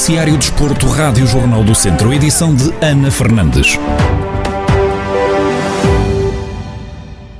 Noticiário Desporto, Rádio Jornal do Centro, edição de Ana Fernandes.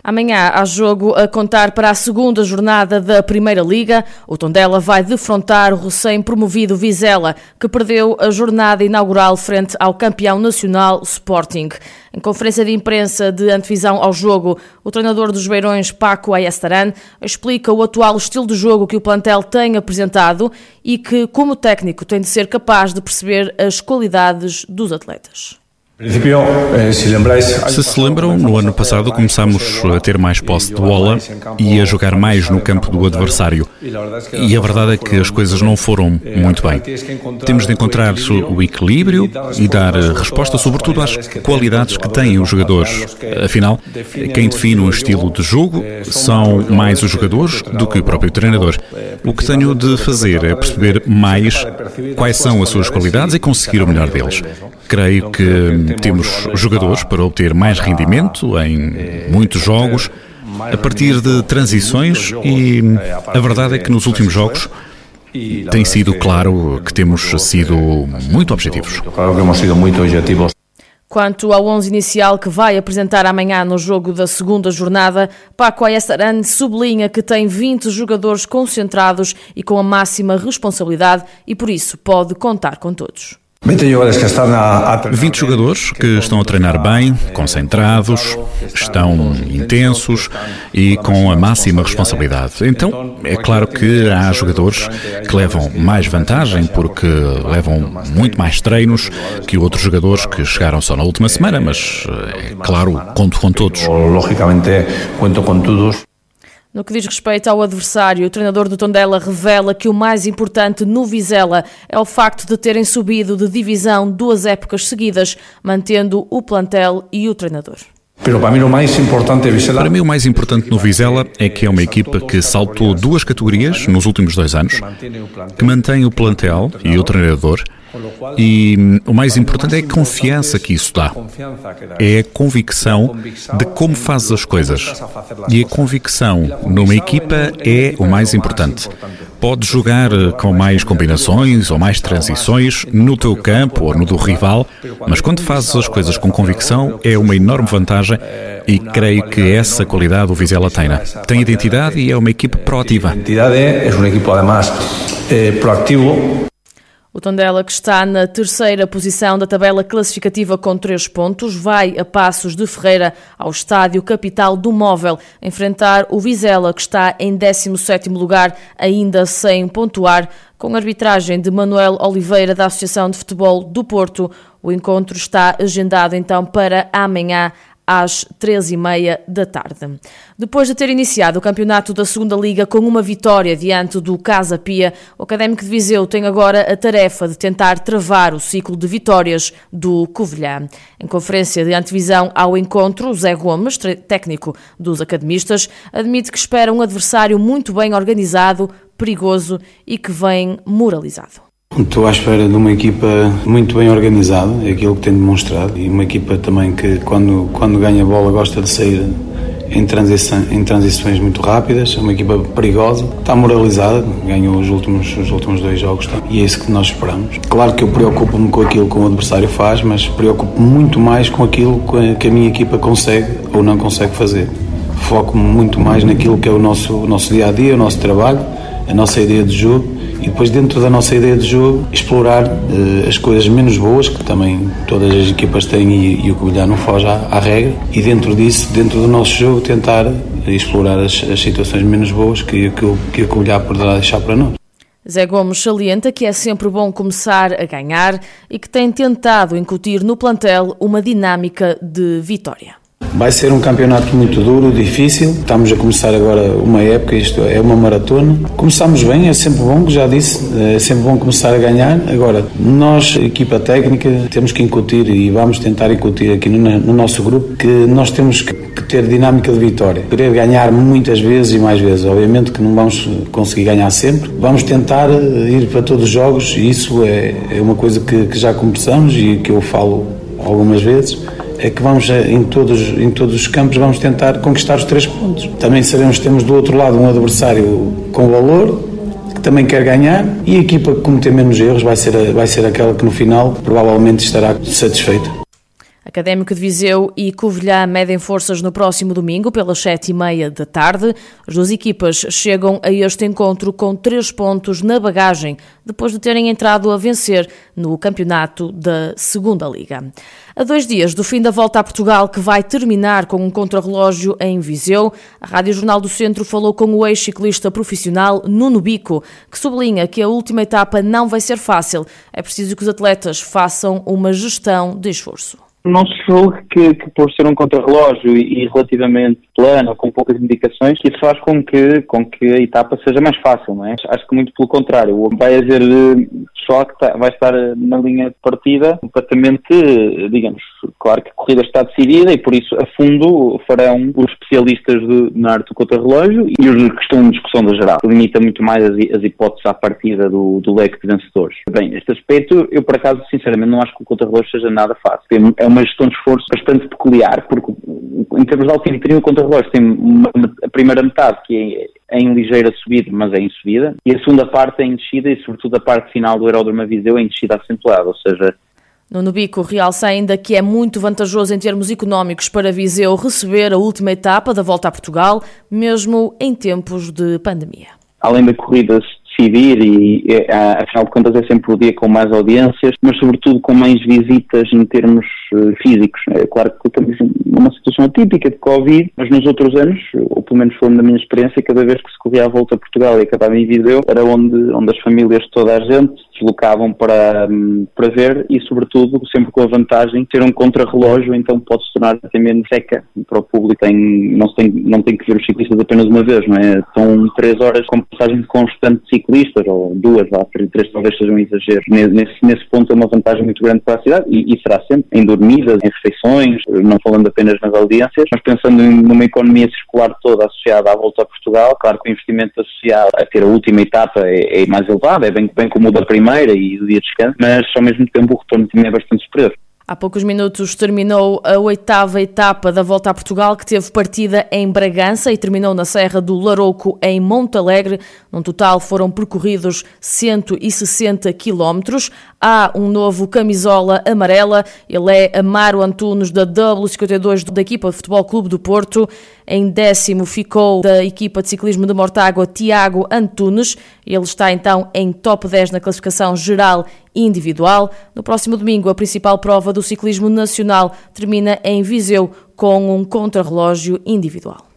Amanhã há jogo a contar para a segunda jornada da Primeira Liga. O Tondela vai defrontar o recém-promovido Vizela, que perdeu a jornada inaugural frente ao campeão nacional Sporting. Em conferência de imprensa de antevisão ao jogo, o treinador dos Beirões, Paco Ayestarán, explica o atual estilo de jogo que o plantel tem apresentado e que, como técnico, tem de ser capaz de perceber as qualidades dos atletas. Se lembram, no ano passado começámos a ter mais posse de bola e a jogar mais no campo do adversário. E a verdade é que as coisas não foram muito bem. Temos de encontrar o equilíbrio e dar resposta sobretudo às qualidades que têm os jogadores. Afinal, quem define o estilo de jogo são mais os jogadores do que o próprio treinador. O que tenho de fazer é perceber mais quais são as suas qualidades e conseguir o melhor deles. Creio que temos jogadores para obter mais rendimento em muitos jogos, a partir de transições, e a verdade é que nos últimos jogos tem sido claro que temos sido muito objetivos. Quanto ao 11 inicial que vai apresentar amanhã no jogo da segunda jornada, Paco Ayestarán sublinha que tem 20 jogadores concentrados e com a máxima responsabilidade e por isso pode contar com todos. 20 jogadores que estão a treinar bem, concentrados, estão intensos e com a máxima responsabilidade. Então, é claro que há jogadores que levam mais vantagem porque levam muito mais treinos que outros jogadores que chegaram só na última semana, mas, é claro, conto com todos. Logicamente, conto com todos. No que diz respeito ao adversário, o treinador do Tondela revela que o mais importante no Vizela é o facto de terem subido de divisão 2 épocas seguidas, mantendo o plantel e o treinador. Para mim o mais importante no Vizela é que é uma equipa que saltou 2 categorias nos últimos 2 anos, que mantém o plantel e o treinador, e o mais importante é a confiança que isso dá. É a convicção de como fazes as coisas. E a convicção numa equipa é o mais importante. Podes jogar com mais combinações ou mais transições no teu campo ou no do rival, mas quando fazes as coisas com convicção é uma enorme vantagem e creio que essa qualidade o Vizela tem. Tem identidade e é uma equipa proativa. O Tondela, que está na 3ª posição da tabela classificativa com 3 pontos, vai a Paços de Ferreira, ao Estádio Capital do Móvel, enfrentar o Vizela, que está em 17º lugar, ainda sem pontuar. Com a arbitragem de Manuel Oliveira, da Associação de Futebol do Porto, o encontro está agendado então para amanhã, às 15h30 da tarde. Depois de ter iniciado o campeonato da Segunda Liga com uma vitória diante do Casa Pia, o Académico de Viseu tem agora a tarefa de tentar travar o ciclo de vitórias do Covilhã. Em conferência de antevisão ao encontro, Zé Gomes, técnico dos academistas, admite que espera um adversário muito bem organizado, perigoso e que vem moralizado. Estou à espera de uma equipa muito bem organizada, é aquilo que tem demonstrado, e uma equipa também que quando ganha bola gosta de sair em transições muito rápidas, é uma equipa perigosa, está moralizada, ganhou os últimos 2 jogos e é isso que nós esperamos. Claro que eu preocupo-me com aquilo que o adversário faz, mas preocupo-me muito mais com aquilo que a minha equipa consegue ou não consegue fazer. Foco-me muito mais naquilo que é o nosso dia-a-dia, o nosso trabalho, a nossa ideia de jogo. E depois, dentro da nossa ideia de jogo, explorar as coisas menos boas, que também todas as equipas têm e o Covilhã não foge à regra. E dentro disso, dentro do nosso jogo, tentar explorar as situações menos boas que o Covilhã poderá deixar para nós. Zé Gomes salienta que é sempre bom começar a ganhar e que tem tentado incutir no plantel uma dinâmica de vitória. Vai ser um campeonato muito duro, difícil. Estamos a começar agora uma época, isto é uma maratona. Começámos bem, é sempre bom, já disse, é sempre bom começar a ganhar. Agora, nós, equipa técnica, temos que incutir e vamos tentar incutir aqui no nosso grupo que nós temos que ter dinâmica de vitória. Querer ganhar muitas vezes e mais vezes. Obviamente que não vamos conseguir ganhar sempre. Vamos tentar ir para todos os jogos e isso é uma coisa que já conversamos e que eu falo algumas vezes. É que vamos, em todos os campos, vamos tentar conquistar os 3 pontos. Também sabemos que temos do outro lado um adversário com valor, que que também quer ganhar, e a equipa que cometer menos erros vai ser aquela que no final provavelmente estará satisfeita. Académico de Viseu e Covilhã medem forças no próximo domingo pelas 7h30 da tarde. As duas equipas chegam a este encontro com 3 pontos na bagagem, depois de terem entrado a vencer no campeonato da Segunda Liga. A 2 dias do fim da Volta a Portugal, que vai terminar com um contrarrelógio em Viseu, a Rádio Jornal do Centro falou com o ex-ciclista profissional Nuno Bico, que sublinha que a última etapa não vai ser fácil. É preciso que os atletas façam uma gestão de esforço. Não se julgue que por ser um contrarrelógio e relativamente plano, com poucas indicações, isso faz com que a etapa seja mais fácil, não é? Acho que muito pelo contrário. Vai haver pessoal que vai estar na linha de partida completamente, digamos, claro que a corrida está decidida e por isso a fundo farão os especialistas na arte do contrarrelógio e os que estão em discussão da geral. Limita muito mais as hipóteses à partida do leque de vencedores. Bem, neste aspecto, eu por acaso, sinceramente, não acho que o contrarrelógio seja nada fácil. É uma gestão de esforço bastante peculiar, porque em termos de altimetria o contrarrelógio tem a primeira metade que é em ligeira subida, mas é em subida, e a segunda parte é em descida e sobretudo a parte final do aeródromo Viseu é em descida acentuada, ou seja... Nuno Bico realça ainda que é muito vantajoso em termos económicos para Viseu receber a última etapa da Volta a Portugal, mesmo em tempos de pandemia. Além da corrida decidir e afinal de contas é sempre o dia com mais audiências, mas sobretudo com mais visitas em termos físicos. É claro que estamos numa situação atípica de Covid, mas nos outros anos, ou pelo menos falando da minha experiência, cada vez que se corria a Volta a Portugal e acabava em Viseu, era onde as famílias de toda a gente se deslocavam para ver e sobretudo sempre com a vantagem de ter um contrarrelógio, então pode-se tornar até menos seca para o público. Não tem que ver os ciclistas apenas uma vez, não é? São 3 horas com passagem constante de ciclistas, ou 2, lá, 3 talvez seja um exagero. Nesse ponto é uma vantagem muito grande para a cidade e será sempre em dormidas, em refeições, não falando apenas nas audiências, mas pensando numa economia circular toda associada à Volta a Portugal. Claro que o investimento associado a ter a última etapa é mais elevado, é bem como o da primeira e do dia de descanso, mas ao mesmo tempo o retorno também é bastante superior. Há poucos minutos terminou a 8ª etapa da Volta a Portugal, que teve partida em Bragança e terminou na Serra do Larouco, em Montalegre. No total foram percorridos 160 quilómetros. Há um novo camisola amarela. Ele é Amaro Antunes, da W52 da equipa de Futebol Clube do Porto. Em 10º ficou da equipa de ciclismo de Mortágua, Tiago Antunes. Ele está então em top 10 na classificação geral individual. No próximo domingo, a principal prova do ciclismo nacional termina em Viseu com um contrarrelógio individual.